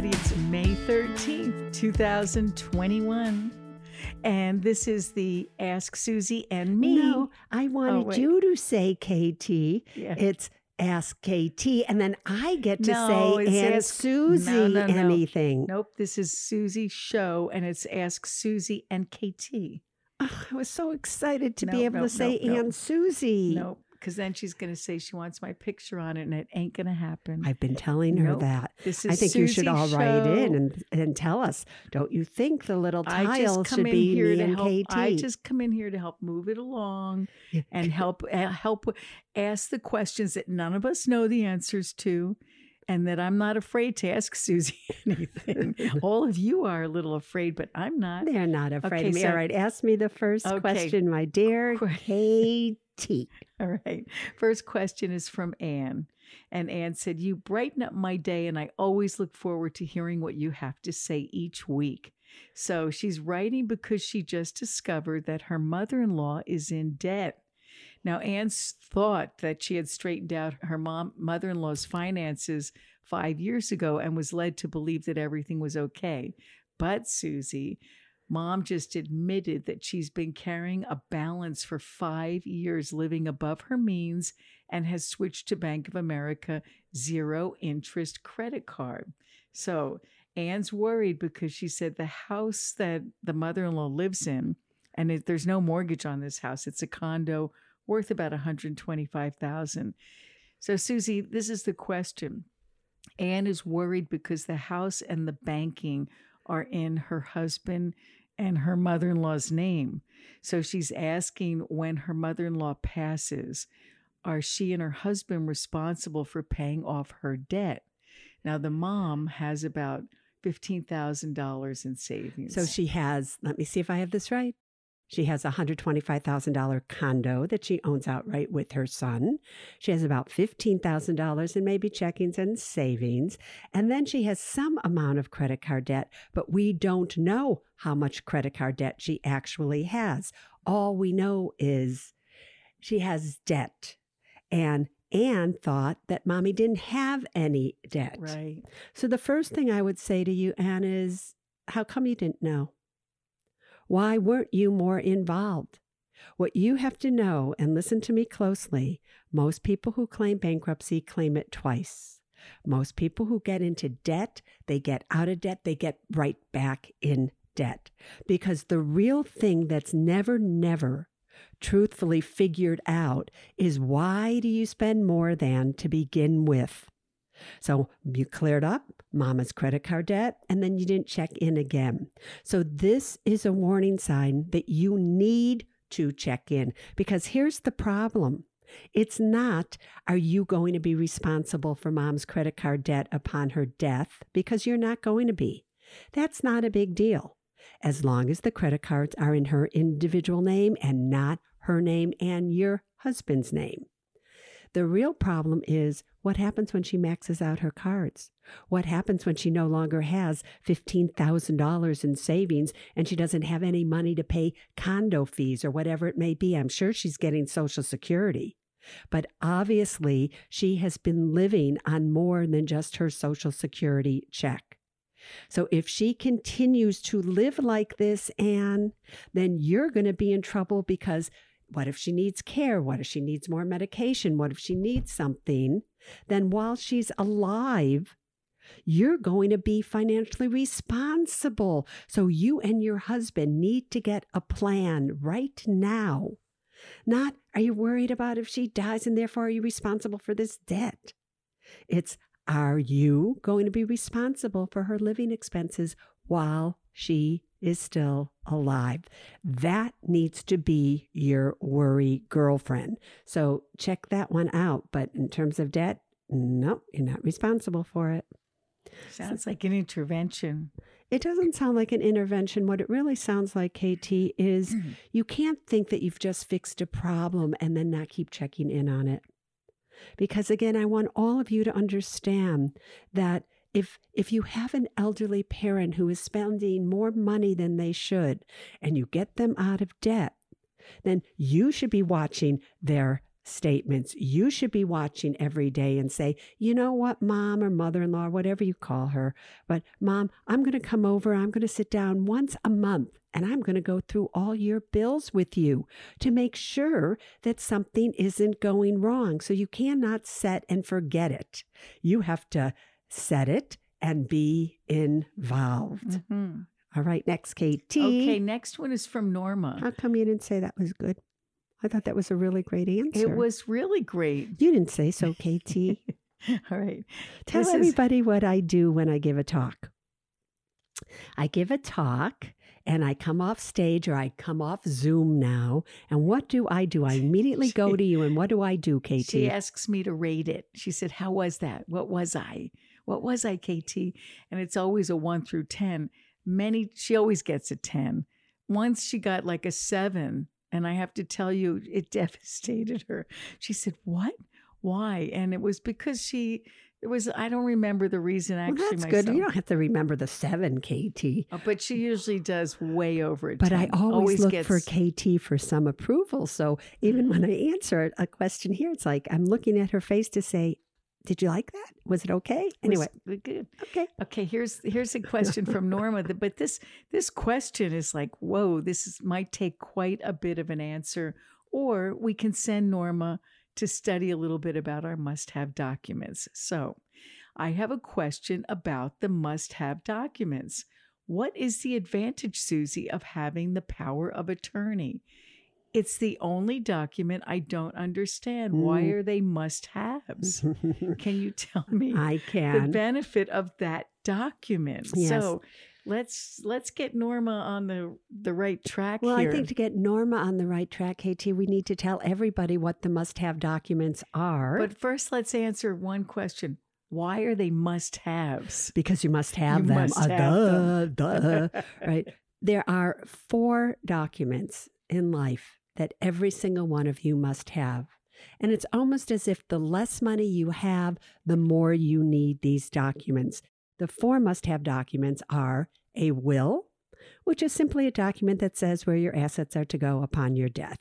It's May 13th, 2021, and this is the Ask Suze and Me. No, I wanted you to say KT. Yeah. It's Ask KT, and then I get to say and Ask Suze anything. Nope, this is Suze's show, and it's Ask Suze and KT. Oh, I was so excited to be able to say and Suze. Nope. Because then she's going to say she wants my picture on it, and it ain't going to happen. I've been telling her that. This is I think Suze you should all write in and tell us, don't you think the little tile should be me and help, KT? I just come in here to help move it along and help ask the questions that none of us know the answers to, and that I'm not afraid to ask Suze anything. All of you are a little afraid, but I'm not. They're not afraid of me. So, all right, ask me the first question, my dear KT. All right. First question is from Anne. And Anne said, you brighten up my day, and I always look forward to hearing what you have to say each week. So she's writing because she just discovered that her mother-in-law is in debt. Now, Anne thought that she had straightened out her mother-in-law's finances 5 years ago and was led to believe that everything was okay. But Suze, Mom just admitted that she's been carrying a balance for 5 years, living above her means, and has switched to Bank of America zero-interest credit card. So Anne's worried because she said the house that the mother-in-law lives in, and there's no mortgage on this house, it's a condo worth about $125,000. So Suze, this is the question. Anne is worried because the house and the banking are in her husband and her mother-in-law's name. So she's asking, when her mother-in-law passes, are she and her husband responsible for paying off her debt? Now, the mom has about $15,000 in savings. So she has, let me see if I have this right. She has a $125,000 condo that she owns outright with her son. She has about $15,000 in maybe checkings and savings. And then she has some amount of credit card debt, but we don't know how much credit card debt she actually has. All we know is she has debt. And Anne thought that Mommy didn't have any debt. Right. So the first thing I would say to you, Anne, is how come you didn't know? Why weren't you more involved? What you have to know, and listen to me closely, most people who claim bankruptcy claim it twice. Most people who get into debt, they get out of debt, they get right back in debt. Because the real thing that's never truthfully figured out is, why do you spend more than to begin with? So you cleared up Mama's credit card debt, and then you didn't check in again. So this is a warning sign that you need to check in, because here's the problem. It's not, are you going to be responsible for Mom's credit card debt upon her death? Because you're not going to be. That's not a big deal, as long as the credit cards are in her individual name and not her name and your husband's name. The real problem is, what happens when she maxes out her cards? What happens when she no longer has $15,000 in savings and she doesn't have any money to pay condo fees or whatever it may be? I'm sure she's getting Social Security. But obviously, she has been living on more than just her Social Security check. So if she continues to live like this, Anne, then you're going to be in trouble, because what if she needs care? What if she needs more medication? What if she needs something? Then while she's alive, you're going to be financially responsible. So you and your husband need to get a plan right now. Not, are you worried about if she dies and therefore are you responsible for this debt? It's, are you going to be responsible for her living expenses while she is still alive? That needs to be your worry, girlfriend. So check that one out. But in terms of debt, no, you're not responsible for it. Sounds like an intervention. It doesn't sound like an intervention. What it really sounds like, KT, is you can't think that you've just fixed a problem and then not keep checking in on it. Because again, I want all of you to understand that if you have an elderly parent who is spending more money than they should and you get them out of debt, then you should be watching their statements. You should be watching every day and say, you know what, mom or mother-in-law, or whatever you call her, but mom, I'm going to come over. I'm going to sit down once a month and I'm going to go through all your bills with you to make sure that something isn't going wrong. So you cannot set and forget it. You have to set it and be involved. Mm-hmm. All right. Next, KT. Okay. Next one is from Norma. How come you didn't say that was good? I thought that was a really great answer. It was really great. You didn't say so, KT. All right. Tell everybody what I do when I give a talk. I give a talk and I come off stage, or I come off Zoom now. And what do? I immediately go to you. And what do I do, KT? She asks me to rate it. She said, how was that? What was I? What was I, KT? And it's always a 1 through 10. She always gets a 10. Once she got like a 7. And I have to tell you, it devastated her. She said, what? Why? And it was because I don't remember the reason actually myself. Well, that's good. You don't have to remember the 7, KT. Oh, but she usually does way over it. But 10. I always look for KT for some approval. So even when I answer a question here, it's like I'm looking at her face to say, did you like that? Was it okay? Anyway, good. Okay. Here's a question from Norma. But this question is like, whoa, might take quite a bit of an answer. Or we can send Norma to study a little bit about our must-have documents. So, I have a question about the must-have documents. What is the advantage, Susie, of having the power of attorney? It's the only document I don't understand. Why are they must-haves? Can you tell me? I can. The benefit of that document. Yes. So let's get Norma on the right track here. Well, I think to get Norma on the right track, KT, we need to tell everybody what the must-have documents are. But first, let's answer one question. Why are they must-haves? Because you must have them. Duh. Right. There are 4 documents in life that every single one of you must have. And it's almost as if the less money you have, the more you need these documents. The 4 must-have documents are a will, which is simply a document that says where your assets are to go upon your death.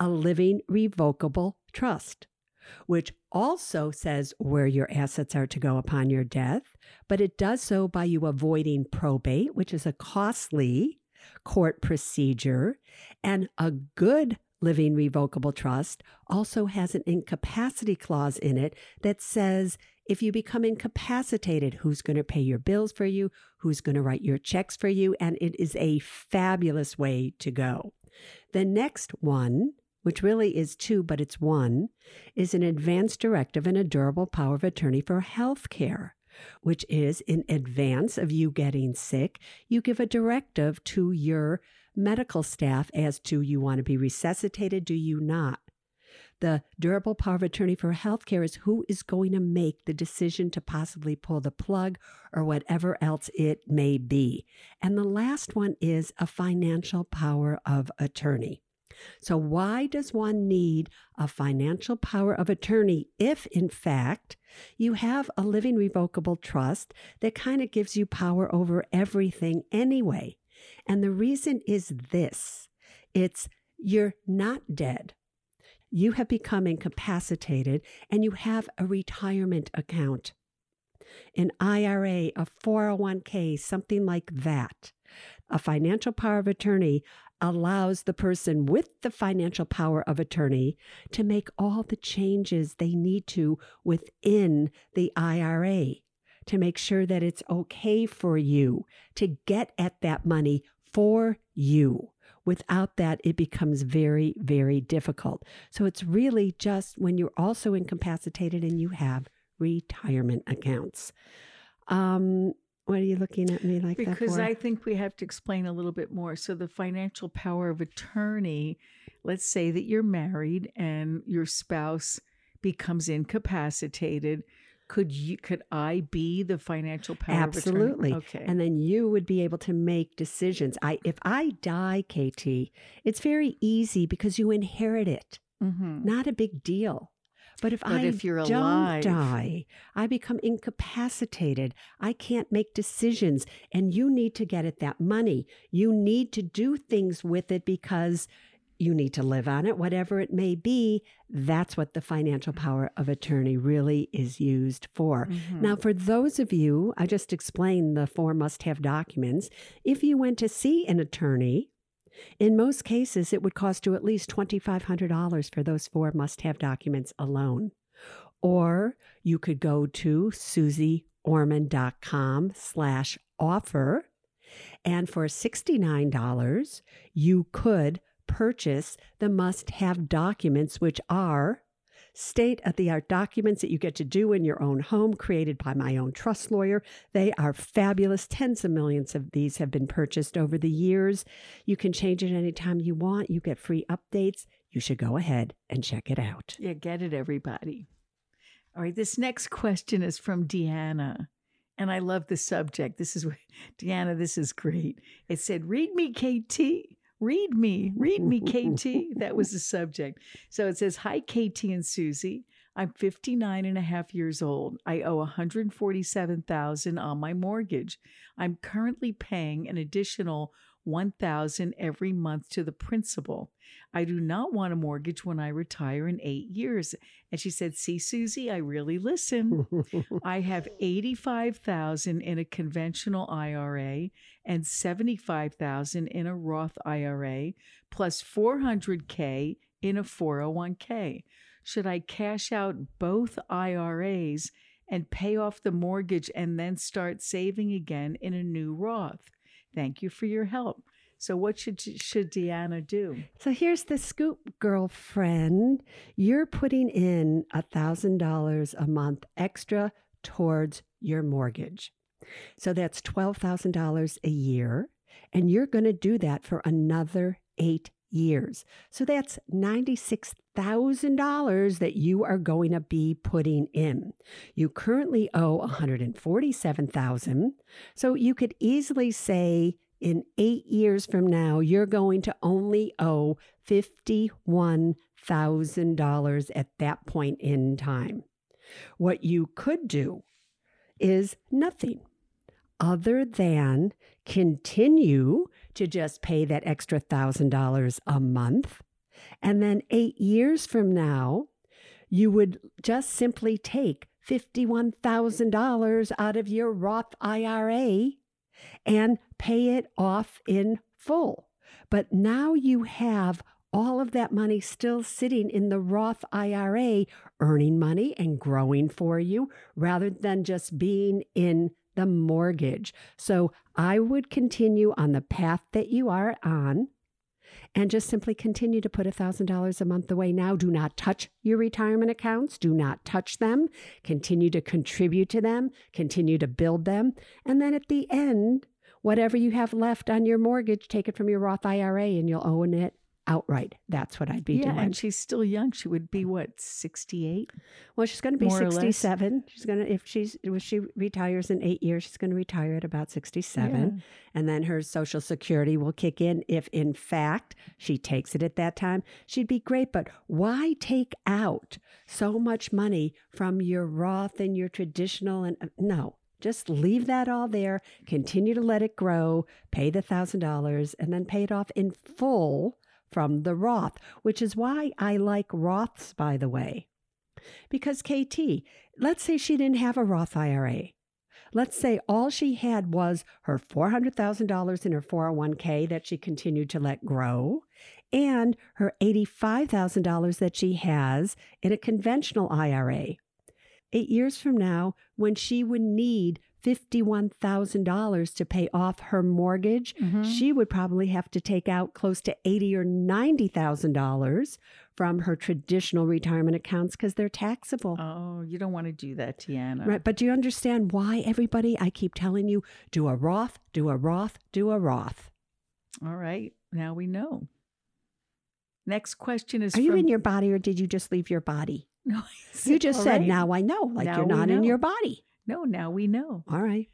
A living revocable trust, which also says where your assets are to go upon your death, but it does so by you avoiding probate, which is a costly court procedure. And a good living revocable trust also has an incapacity clause in it that says if you become incapacitated, who's going to pay your bills for you, who's going to write your checks for you, and it is a fabulous way to go. The next one, which really is 2, but it's 1, is an advance directive and a durable power of attorney for health care, which is in advance of you getting sick, you give a directive to your medical staff as to you want to be resuscitated, do you not? The durable power of attorney for healthcare is who is going to make the decision to possibly pull the plug or whatever else it may be. And the last one is a financial power of attorney. So why does one need a financial power of attorney if, in fact, you have a living revocable trust that kind of gives you power over everything anyway? And the reason is this. It's you're not dead. You have become incapacitated and you have a retirement account. an IRA, a 401(k), something like that. A financial power of attorney allows the person with the financial power of attorney to make all the changes they need to within the IRA to make sure that it's okay for you to get at that money for you. Without that, it becomes very, very difficult. So it's really just when you're also incapacitated and you have retirement accounts. What are you looking at me like that for? Because I think we have to explain a little bit more. So the financial power of attorney, let's say that you're married and your spouse becomes incapacitated. Could I be the financial power of attorney? Absolutely. Okay. And then you would be able to make decisions. If I die, KT, it's very easy because you inherit it. Mm-hmm. Not a big deal. But if I don't die, I become incapacitated. I can't make decisions, and you need to get at that money. You need to do things with it because you need to live on it, whatever it may be. That's what the financial power of attorney really is used for. Mm-hmm. Now, for those of you, I just explained the four must-have documents. If you went to see an attorney, in most cases, it would cost you at least $2,500 for those four must-have documents alone. Or you could go to suzeorman.com/offer, and for $69, you could purchase the must-have documents, which are state-of-the-art documents that you get to do in your own home, created by my own trust lawyer. They are fabulous. Tens of millions of these have been purchased over the years. You can change it anytime you want. You get free updates. You should go ahead and check it out. Yeah, get it, everybody. All right, this next question is from Deanna, and I love the subject. This is, Deanna, this is great. It said, read me, KT. Read me, KT. That was the subject. So it says, hi, KT and Susie. I'm 59 and a half years old. I owe $147,000 on my mortgage. I'm currently paying an additional $1,000 every month to the principal. I do not want a mortgage when I retire in 8 years. And she said, see, Susie, I really listen. I have $85,000 in a conventional IRA and $75,000 in a Roth IRA, plus $400K in a 401(k). Should I cash out both IRAs and pay off the mortgage and then start saving again in a new Roth? Thank you for your help. So what should Deanna do? So here's the scoop, girlfriend. You're putting in $1,000 a month extra towards your mortgage. So that's $12,000 a year. And you're going to do that for another 8 years. So that's $96,000 that you are going to be putting in. You currently owe $147,000. So you could easily say in 8 years from now, you're going to only owe $51,000 at that point in time. What you could do is nothing other than continue to just pay that extra $1,000 a month. And then 8 years from now, you would just simply take $51,000 out of your Roth IRA and pay it off in full. But now you have all of that money still sitting in the Roth IRA, earning money and growing for you, rather than just being in the mortgage. So I would continue on the path that you are on and just simply continue to put $1,000 a month away now. Do not touch your retirement accounts. Do not touch them. Continue to contribute to them. Continue to build them. And then at the end, whatever you have left on your mortgage, take it from your Roth IRA and you'll own it outright. That's what I'd be doing. Yeah, and she's still young. She would be what, 68? Well, she's going to be 67. She's going to, if she retires in 8 years, she's going to retire at about 67. Yeah. And then her Social Security will kick in. If in fact she takes it at that time, she'd be great. But why take out so much money from your Roth and your traditional? And no, just leave that all there. Continue to let it grow. Pay the $1,000 and then pay it off in full from the Roth, which is why I like Roths, by the way. Because KT, let's say she didn't have a Roth IRA. Let's say all she had was her $400,000 in her 401(k) that she continued to let grow, and her $85,000 that she has in a conventional IRA. 8 years from now, when she would need $51,000 to pay off her mortgage, she would probably have to take out close to $80,000 or $90,000 from her traditional retirement accounts because they're taxable. Oh, you don't want to do that, Tiana. Right, but do you understand why, everybody? I keep telling you, do a Roth, do a Roth, do a Roth. All right, now we know. Next question is, are you in your body or did you just leave your body? No, you just said, now I know, like you're not in your body. No, now we know. All right.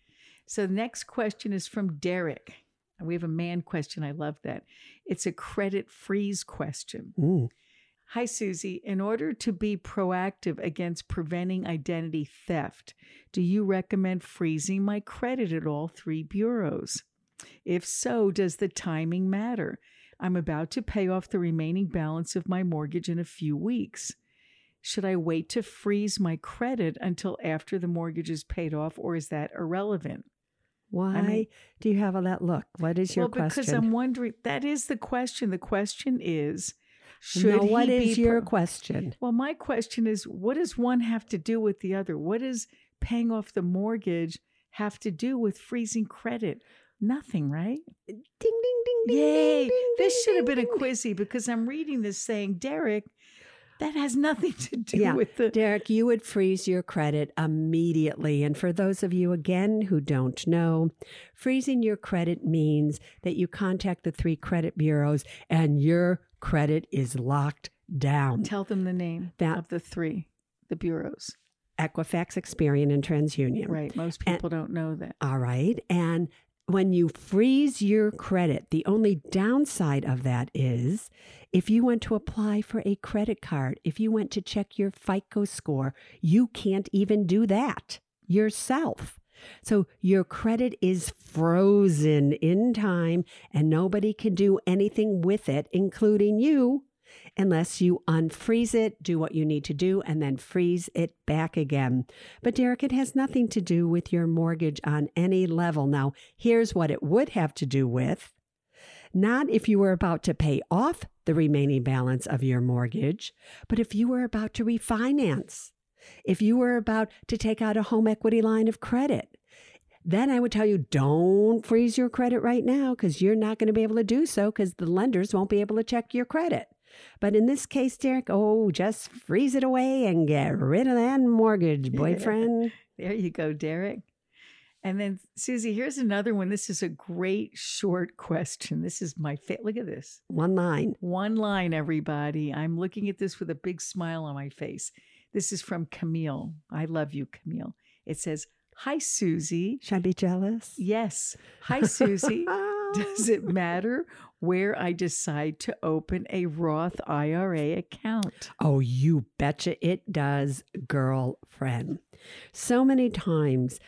So the next question is from Derek. We have a man question. I love that. It's a credit freeze question. Ooh. Hi, Susie. In order to be proactive against preventing identity theft, do you recommend freezing my credit at all three bureaus? If so, does the timing matter? I'm about to pay off the remaining balance of my mortgage in a few weeks. Should I wait to freeze my credit until after the mortgage is paid off, or is that irrelevant? Why do you have all that look? What is your question? Because I'm wondering, that is the question. The question is, should what is your question? Well, my question is, what does one have to do with the other? What does paying off the mortgage have to do with freezing credit? Nothing, right? Ding, ding, ding, ding. Yay. This should have been a Quizzie, because I'm reading this saying, Derek, that has nothing to do with the... Derek, you would freeze your credit immediately. And for those of you, again, who don't know, freezing your credit means that you contact the three credit bureaus and your credit is locked down. Tell them the name of the three, the bureaus. Equifax, Experian, and TransUnion. Right. Most people don't know that. All right. And when you freeze your credit, the only downside of that is if you went to apply for a credit card, if you went to check your FICO score, you can't even do that yourself. So your credit is frozen in time and nobody can do anything with it, including you, unless you unfreeze it, do what you need to do, and then freeze it back again. But Derek, it has nothing to do with your mortgage on any level. Now, here's what it would have to do with. Not if you were about to pay off the remaining balance of your mortgage, but if you were about to refinance, if you were about to take out a home equity line of credit, then I would tell you, don't freeze your credit right now, because you're not going to be able to do so because the lenders won't be able to check your credit. But in this case, Derek, oh, just freeze it away and get rid of that mortgage, boyfriend. There you go, Derek. And then, Susie, here's another one. This is a great short question. This is my favorite. Look at this. One line. One line, everybody. I'm looking at this with a big smile on my face. This is from Camille. I love you, Camille. It says, hi, Susie. Should I be jealous? Yes. Hi, Susie. Does it matter where I decide to open a Roth IRA account? Oh, you betcha it does, girlfriend. So many times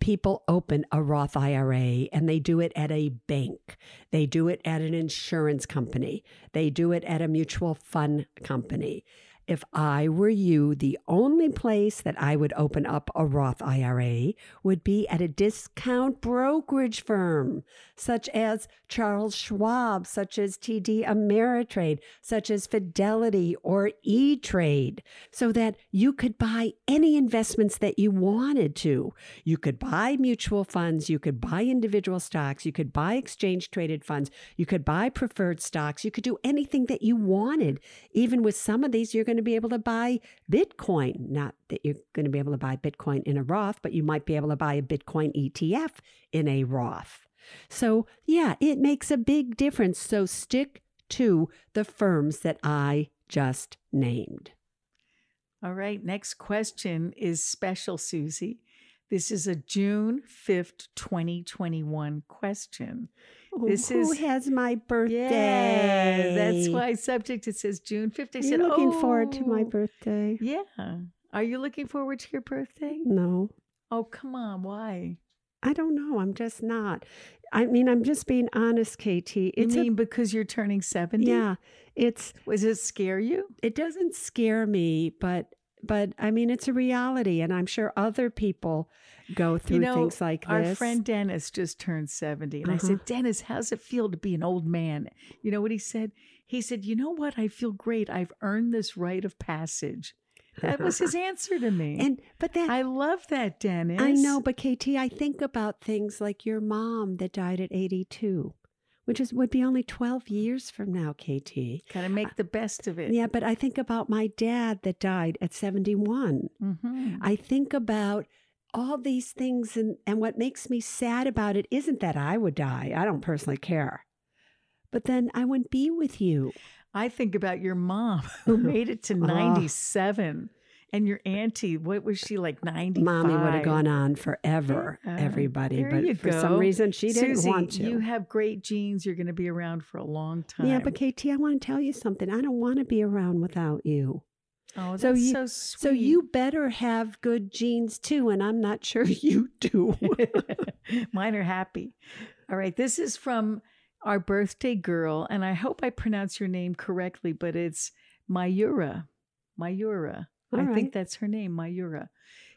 people open a Roth IRA and they do it at a bank. They do it at an insurance company. They do it at a mutual fund company. If I were you, the only place that I would open up a Roth IRA would be at a discount brokerage firm, such as Charles Schwab, such as TD Ameritrade, such as Fidelity or E-Trade, so that you could buy any investments that you wanted to. You could buy mutual funds, you could buy individual stocks, you could buy exchange-traded funds, you could buy preferred stocks, you could do anything that you wanted. Even with some of these, you're going to be able to buy Bitcoin. Not that you're going to be able to buy Bitcoin in a Roth, but you might be able to buy a Bitcoin ETF in a Roth. So yeah, it makes a big difference. So stick to the firms that I just named. All right. Next question is special, Susie. This is a June 5th, 2021 question. This who is, has my birthday? Yeah, that's why subject, it says June 5th. I said, looking forward to my birthday. Yeah. Are you looking forward to your birthday? No. Oh, come on. Why? I don't know. I'm just not. I mean, I'm just being honest, KT. It's because you're turning 70? Yeah. Was it scare you? It doesn't scare me, but but I mean, it's a reality, and I'm sure other people go through things like this. Our friend Dennis just turned 70, and I said, Dennis, how's it feel to be an old man? You know what he said? He said, you know what? I feel great. I've earned this rite of passage. That was his answer to me. I love that, Dennis. I know, but KT, I think about things like your mom that died at 82, which would be only 12 years from now, KT. Gotta make the best of it. Yeah, but I think about my dad that died at 71. I think about all these things, and what makes me sad about it isn't that I would die. I don't personally care. But then I wouldn't be with you. I think about your mom who made it to 97, and your auntie, what was she, like 95? Mommy would have gone on forever, everybody. But for some reason, she didn't want to. You have great genes. You're going to be around for a long time. Yeah, but KT, I want to tell you something. I don't want to be around without you. Oh, that's so sweet. So you better have good genes too, and I'm not sure you do. Mine are happy. All right, this is from our birthday girl, and I hope I pronounce your name correctly, but it's Mayura. Mayura. I think that's her name, Mayura.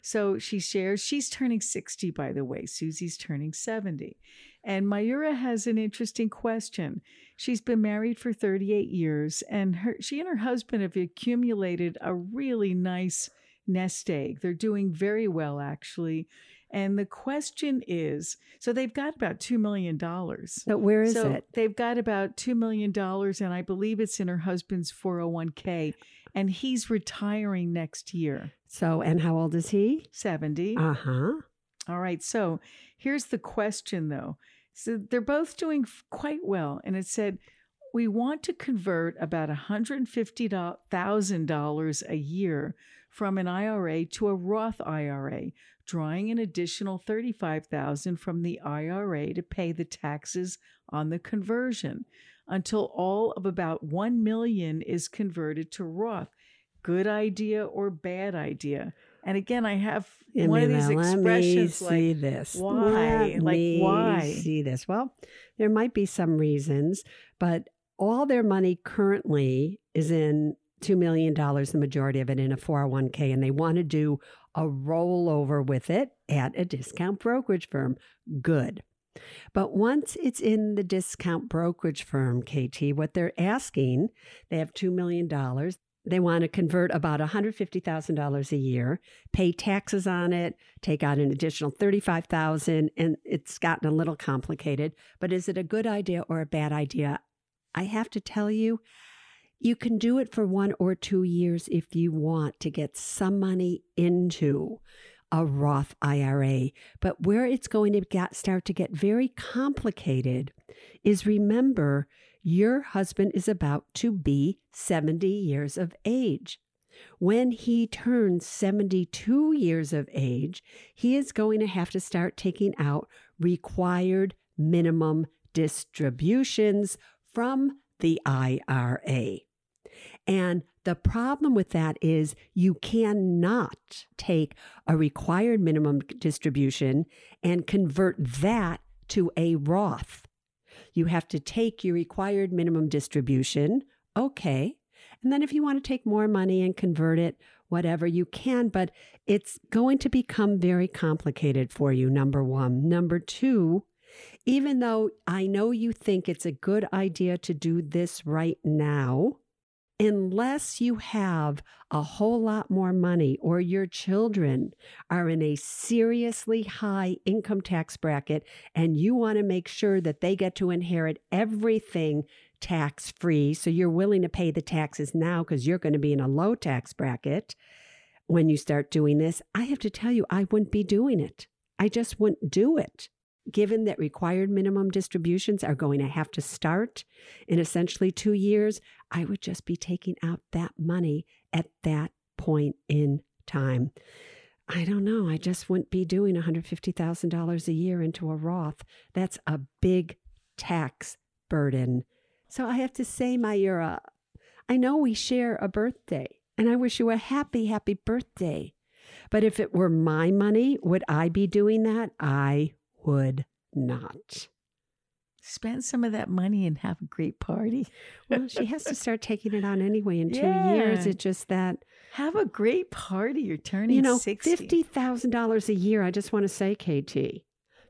So she shares, she's turning 60, by the way. Susie's turning 70. And Mayura has an interesting question. She's been married for 38 years, and she and her husband have accumulated a really nice nest egg. They're doing very well, actually. And the question is, so they've got about $2 million. But where is it? They've got about $2 million, and I believe it's in her husband's 401(k). And he's retiring next year. So, and how old is he? 70. All right. So here's the question, though. So they're both doing quite well. And it said, we want to convert about $150,000 a year from an IRA to a Roth IRA, drawing an additional $35,000 from the IRA to pay the taxes on the conversion, until all of about 1 million is converted to Roth. Good idea or bad idea? And again, I have one of these expressions like, why? Like, why? See this. Well, there might be some reasons, but all their money currently is in $2 million, the majority of it in a 401(k), and they want to do a rollover with it at a discount brokerage firm. Good. But once it's in the discount brokerage firm, KT, what they're asking, they have $2 million. They want to convert about $150,000 a year, pay taxes on it, take out an additional $35,000, and it's gotten a little complicated. But is it a good idea or a bad idea? I have to tell you, you can do it for 1 or 2 years if you want to get some money into a Roth IRA. But where it's going to start to get very complicated is, remember, your husband is about to be 70 years of age. When he turns 72 years of age, he is going to have to start taking out required minimum distributions from the IRA. And the problem with that is you cannot take a required minimum distribution and convert that to a Roth. You have to take your required minimum distribution, okay, and then if you want to take more money and convert it, whatever, you can, but it's going to become very complicated for you, number one. Number two, even though I know you think it's a good idea to do this right now, unless you have a whole lot more money or your children are in a seriously high income tax bracket and you want to make sure that they get to inherit everything tax-free, so you're willing to pay the taxes now because you're going to be in a low tax bracket when you start doing this, I have to tell you, I wouldn't be doing it. I just wouldn't do it. Given that required minimum distributions are going to have to start in essentially 2 years, I would just be taking out that money at that point in time. I don't know. I just wouldn't be doing $150,000 a year into a Roth. That's a big tax burden. So I have to say, Mayura, I know we share a birthday, and I wish you a happy, happy birthday. But if it were my money, would I be doing that? I would not. Spend some of that money and have a great party. Well, she has to start taking it on anyway in 2 years. It's just that. Have a great party. You're turning 60. $50,000 a year. I just want to say, KT,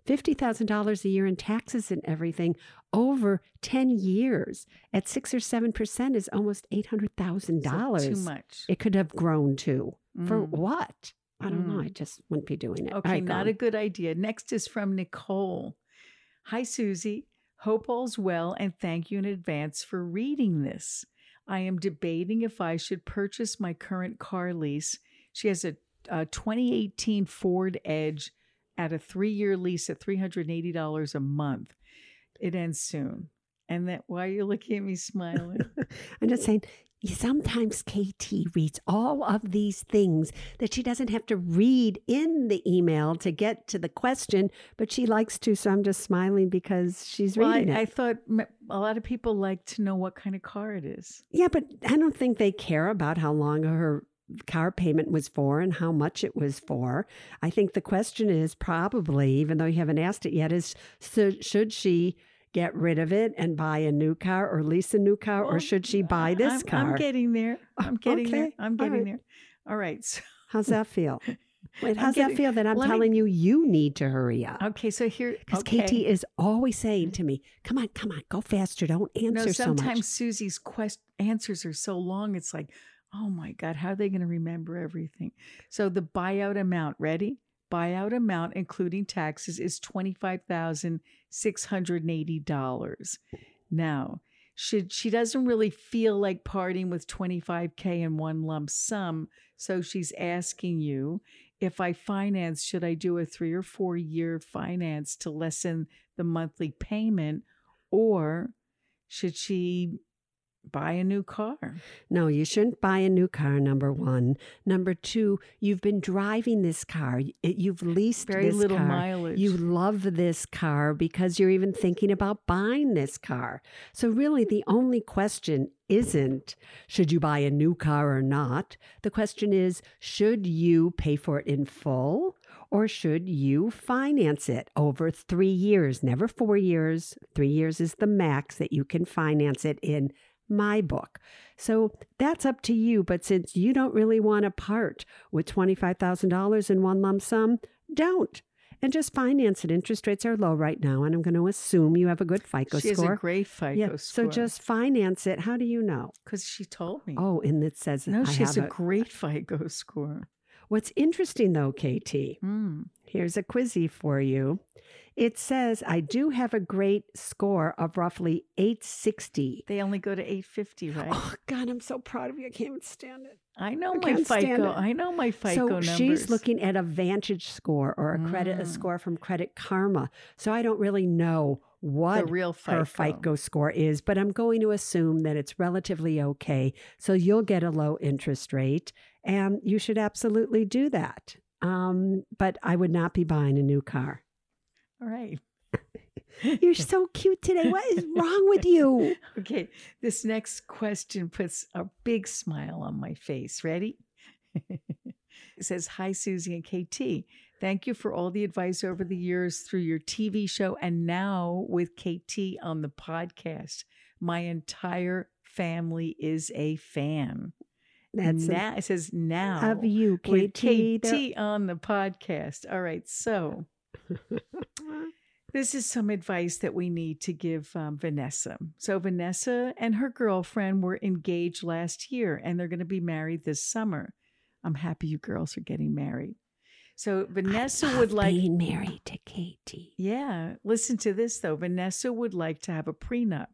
$50,000 a year in taxes and everything over 10 years at 6 or 7% is almost $800,000. So too much. It could have grown to. For what? I don't know. I just wouldn't be doing it. Okay, not a good idea. Next is from Nicole. Hi, Suze. Hope all's well, and thank you in advance for reading this. I am debating if I should purchase my current car lease. She has a 2018 Ford Edge at a 3-year lease at $380 a month. It ends soon. And that, why are you looking at me smiling? I'm just saying, sometimes KT reads all of these things that she doesn't have to read in the email to get to the question, but she likes to, so I'm just smiling because she's reading it. I thought a lot of people like to know what kind of car it is. Yeah, but I don't think they care about how long her car payment was for and how much it was for. I think the question is probably, even though you haven't asked it yet, is so should she get rid of it and buy a new car or lease a new car, or should she buy this car? I'm getting there. I'm getting there. All right. So, how's that feel? Wait, how's that feel that I'm telling you need to hurry up? Okay, so here... Because Katie is always saying to me, come on, come on, go faster. Don't answer so much. Sometimes Susie's answers are so long, it's like, oh my God, how are they going to remember everything? So the buyout amount, ready? Buyout amount, including taxes, is $25,680. Now, she doesn't really feel like parting with $25K in one lump sum, so she's asking you, if I finance, should I do a 3 or 4 year finance to lessen the monthly payment, or should she buy a new car? No, you shouldn't buy a new car, number one. Number two, you've been driving this car. You've leased very little mileage. You love this car because you're even thinking about buying this car. So really the only question isn't, should you buy a new car or not? The question is, should you pay for it in full? Or should you finance it over 3 years? Never 4 years. 3 years is the max that you can finance it in my book. So that's up to you. But since you don't really want to part with $25,000 in one lump sum, don't. And just finance it. Interest rates are low right now, and I'm going to assume you have a good FICO score. She has a great FICO score. So just finance it. How do you know? Because she told me. Oh, and it says no, she has a great FICO score. What's interesting, though, KT, here's a Quizzie for you. It says, I do have a great score of roughly 860. They only go to 850, right? Oh, God, I'm so proud of you. I can't even stand it. I know my FICO. I know my FICO numbers. So she's looking at a Vantage score or a credit, a score from Credit Karma. So I don't really know what her FICO score is, but I'm going to assume that it's relatively okay. So you'll get a low interest rate, and you should absolutely do that. But I would not be buying a new car. All right. You're so cute today. What is wrong with you? Okay. This next question puts a big smile on my face. Ready? It says, hi, Suze and KT. Thank you for all the advice over the years through your TV show and now with KT on the podcast. My entire family is a fan. That's now, it says now of you, KT, with KT on the podcast. All right, so this is some advice that we need to give Vanessa. So Vanessa and her girlfriend were engaged last year, and they're going to be married this summer. I'm happy you girls are getting married. So Vanessa would like being married to KT. Yeah, listen to this though. Vanessa would like to have a prenup,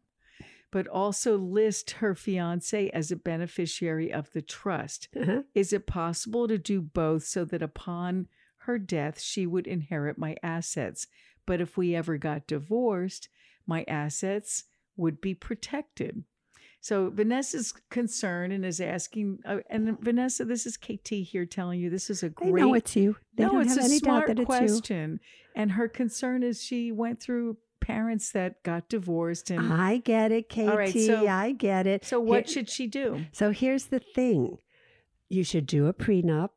but also list her fiancé as a beneficiary of the trust. Is it possible to do both so that upon her death, she would inherit my assets? But if we ever got divorced, my assets would be protected. So Vanessa's concerned and is asking, and Vanessa, this is KT here telling you this is a great... They know it's you. They don't have any doubt that it's you. No, it's a smart question. And her concern is she went through parents that got divorced, and I get it, KT. All right, so, I get it. So what should she do? So here's the thing. You should do a prenup,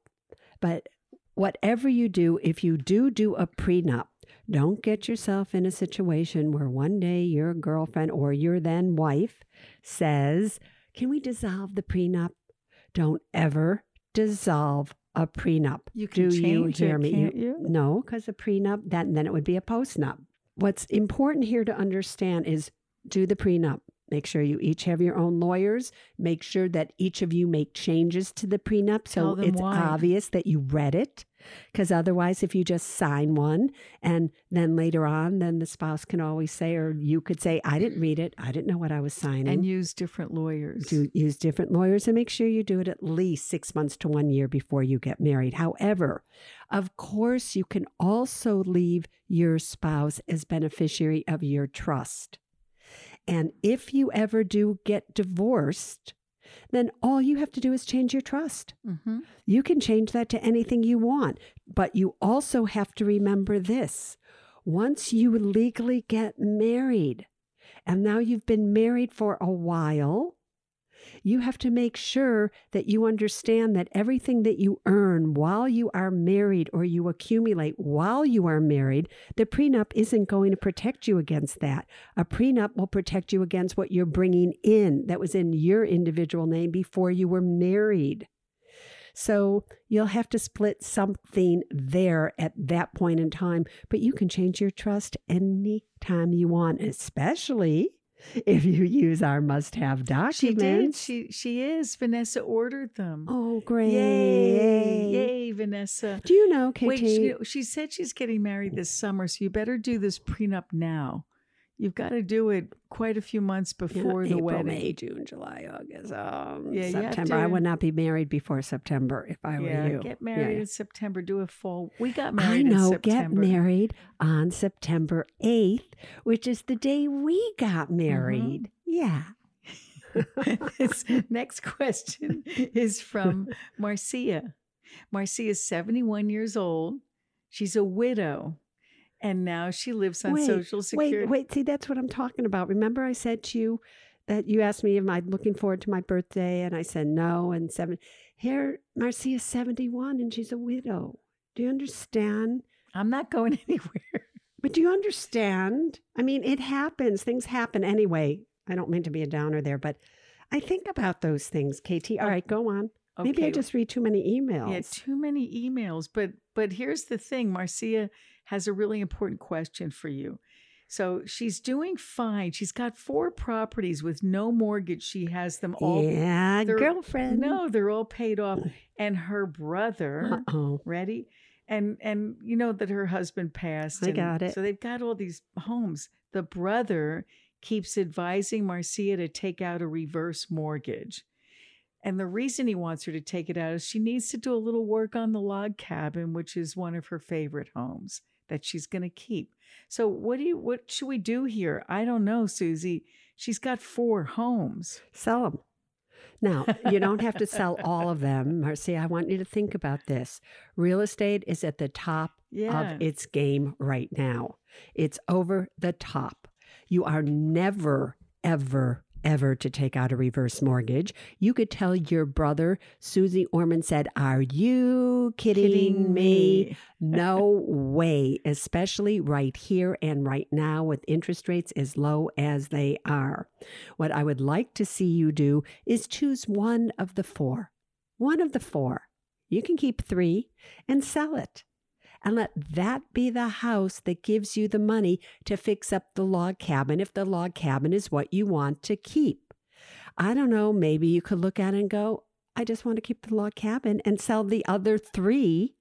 but whatever you do, if you do a prenup, Don't get yourself in a situation where one day your girlfriend or your then wife says, can we dissolve the prenup? Don't ever dissolve a prenup. You can Do you hear me? No, because a prenup, then it would be a postnup. What's important here to understand is do the prenup. Make sure you each have your own lawyers. Make sure that each of you make changes to the prenup so it's obvious that you read it. Because otherwise, if you just sign one and then later on, then the spouse can always say, or you could say, I didn't read it. I didn't know what I was signing. And use different lawyers. Do use different lawyers and make sure you do it at least 6 months to 1 year before you get married. However, of course, you can also leave your spouse as beneficiary of your trust. And if you ever do get divorced, then all you have to do is change your trust. Mm-hmm. You can change that to anything you want. But you also have to remember this. Once you legally get married, and now you've been married for a while, you have to make sure that you understand that everything that you earn while you are married or you accumulate while you are married, the prenup isn't going to protect you against that. A prenup will protect you against what you're bringing in that was in your individual name before you were married. So you'll have to split something there at that point in time, but you can change your trust anytime you want, especially if you use our must-have documents. She did. She is. Vanessa ordered them. Oh, great. Yay. Yay, Vanessa. Do you know, KT? Wait, she said she's getting married this summer, so you better do this prenup now. You've got to do it quite a few months before the wedding. April, May, June, July, August, September. I would not be married before September if I were you. Get married in September. Do a fall. We got married in September. Get married on September 8th, which is the day we got married. Mm-hmm. Yeah. This next question is from Marcia. Marcia is 71 years old. She's a widow. And now she lives on Social Security. Wait. See, that's what I'm talking about. Remember I said to you that you asked me, am I looking forward to my birthday? And I said no. And here, Marcia's 71 and she's a widow. Do you understand? I'm not going anywhere. But do you understand? I mean, it happens. Things happen anyway. I don't mean to be a downer there, but I think about those things, KT. All right, go on. Okay. Maybe I just read too many emails. Yeah, too many emails. But here's the thing, Marcia has a really important question for you. So she's doing fine. She's got 4 properties with no mortgage. She has them all. Yeah, girlfriend. No, they're all paid off. And her brother, ready? And you know that her husband passed. I got it. So they've got all these homes. The brother keeps advising Marcia to take out a reverse mortgage. And the reason he wants her to take it out is she needs to do a little work on the log cabin, which is one of her favorite homes that she's going to keep. So what should we do here? I don't know, Susie. She's got 4 homes. Sell them. Now, you don't have to sell all of them. Marcia, I want you to think about this. Real estate is at the top of its game right now. It's over the top. You are never, ever to take out a reverse mortgage. You could tell your brother, Suze Orman said, are you kidding me? No way, especially right here and right now with interest rates as low as they are. What I would like to see you do is choose one of the 4. One of the 4. You can keep 3 and sell it. And let that be the house that gives you the money to fix up the log cabin if the log cabin is what you want to keep. I don't know, maybe you could look at it and go, I just want to keep the log cabin and sell the other 3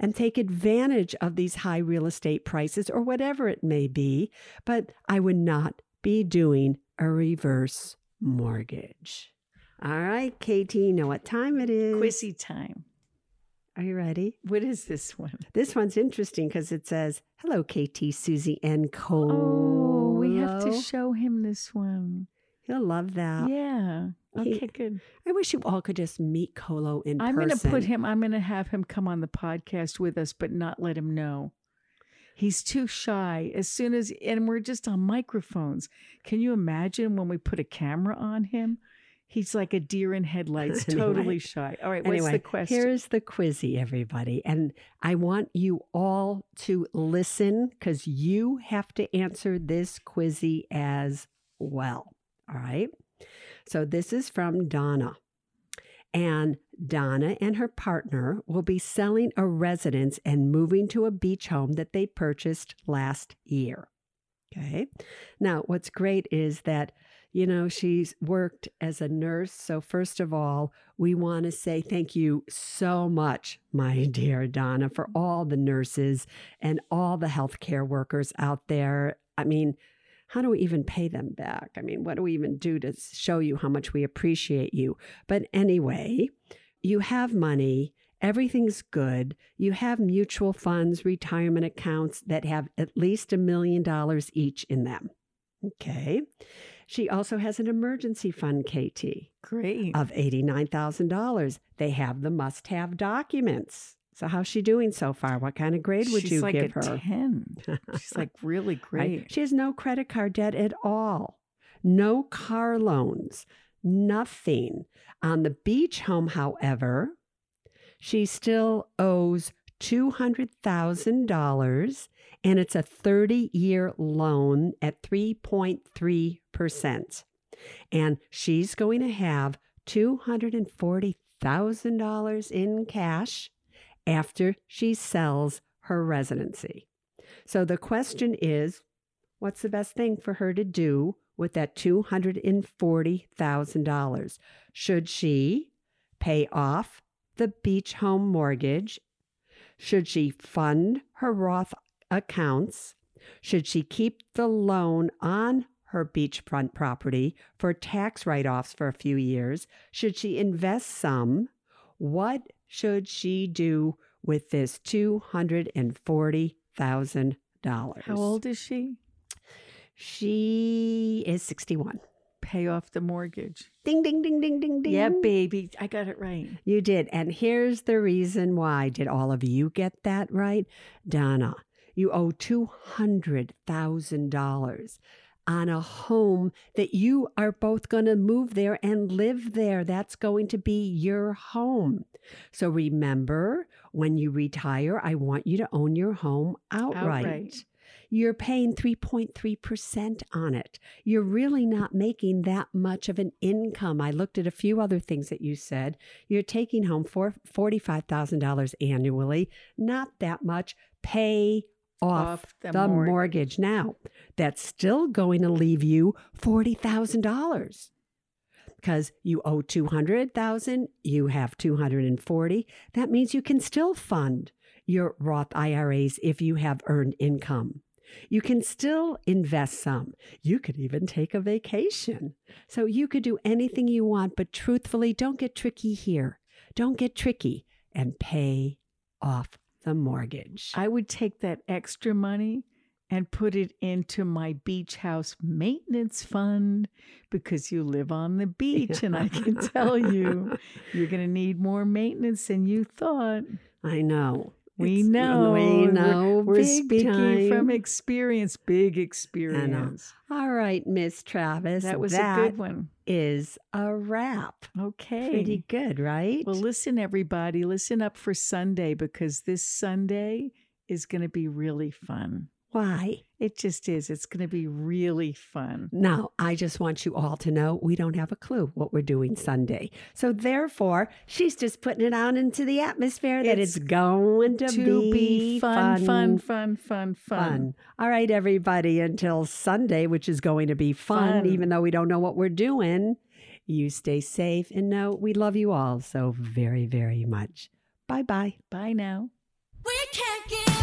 and take advantage of these high real estate prices or whatever it may be. But I would not be doing a reverse mortgage. All right, KT, you know what time it is. Quizzie time. Are you ready? What is this one? This one's interesting because it says, hello, KT, Susie, and Cole. Oh, we have to show him this one. He'll love that. Yeah. Okay, good. I wish you all could just meet Colo in person. I'm going to have him come on the podcast with us, but not let him know. He's too shy. And we're just on microphones. Can you imagine when we put a camera on him? He's like a deer in headlights, totally shy. All right, what's the question? Here's the Quizzie, everybody. And I want you all to listen because you have to answer this Quizzie as well. All right. So this is from Donna. And Donna and her partner will be selling a residence and moving to a beach home that they purchased last year. Okay. Now, what's great is that, you know, she's worked as a nurse. So first of all, we want to say thank you so much, my dear Donna, for all the nurses and all the healthcare workers out there. I mean, how do we even pay them back? I mean, what do we even do to show you how much we appreciate you? But anyway, you have money. Everything's good. You have mutual funds, retirement accounts that have at least $1 million each in them. Okay. She also has an emergency fund, KT. Great. Of $89,000. They have the must-have documents. So how's she doing so far? What kind of grade would you give her? She's like a 10. She's like really great. Right? She has no credit card debt at all. No car loans. Nothing. On the beach home, however, she still owes $200,000, and it's a 30-year loan at 3.3%. And she's going to have $240,000 in cash after she sells her residency. So the question is, what's the best thing for her to do with that $240,000? Should she pay off the beach home mortgage? Should she fund her Roth accounts? Should she keep the loan on her beachfront property for tax write-offs for a few years? Should she invest some? What should she do with this $240,000? How old is she? She is 61. Pay off the mortgage. Ding, ding, ding, ding, ding, ding. Yeah, baby. I got it right. You did. And here's the reason why. Did all of you get that right? Donna, you owe $200,000 on a home that you are both going to move there and live there. That's going to be your home. So remember, when you retire, I want you to own your home outright. You're paying 3.3% on it. You're really not making that much of an income. I looked at a few other things that you said. You're taking home $45,000 annually. Not that much. Pay off the mortgage now. That's still going to leave you $40,000. Because you owe $200,000, you have $240,000. That means you can still fund your Roth IRAs if you have earned income. You can still invest some. You could even take a vacation. So you could do anything you want, but truthfully, don't get tricky here. Don't get tricky and pay off the mortgage. I would take that extra money and put it into my beach house maintenance fund because you live on the beach. And I can tell you, you're going to need more maintenance than you thought. I know. We know. We're speaking from experience, big experience. All right, Miss Travis. That was a good one. Is a wrap. Okay. Pretty good, right? Well, listen, everybody. Listen up for Sunday because this Sunday is going to be really fun. Why? It just is. It's going to be really fun. Now, I just want you all to know we don't have a clue what we're doing Sunday. So therefore, she's just putting it out into the atmosphere that it's going to be fun. All right, everybody, until Sunday, which is going to be fun, even though we don't know what we're doing, you stay safe and know we love you all so very, very much. Bye-bye. Bye now. We can't give up.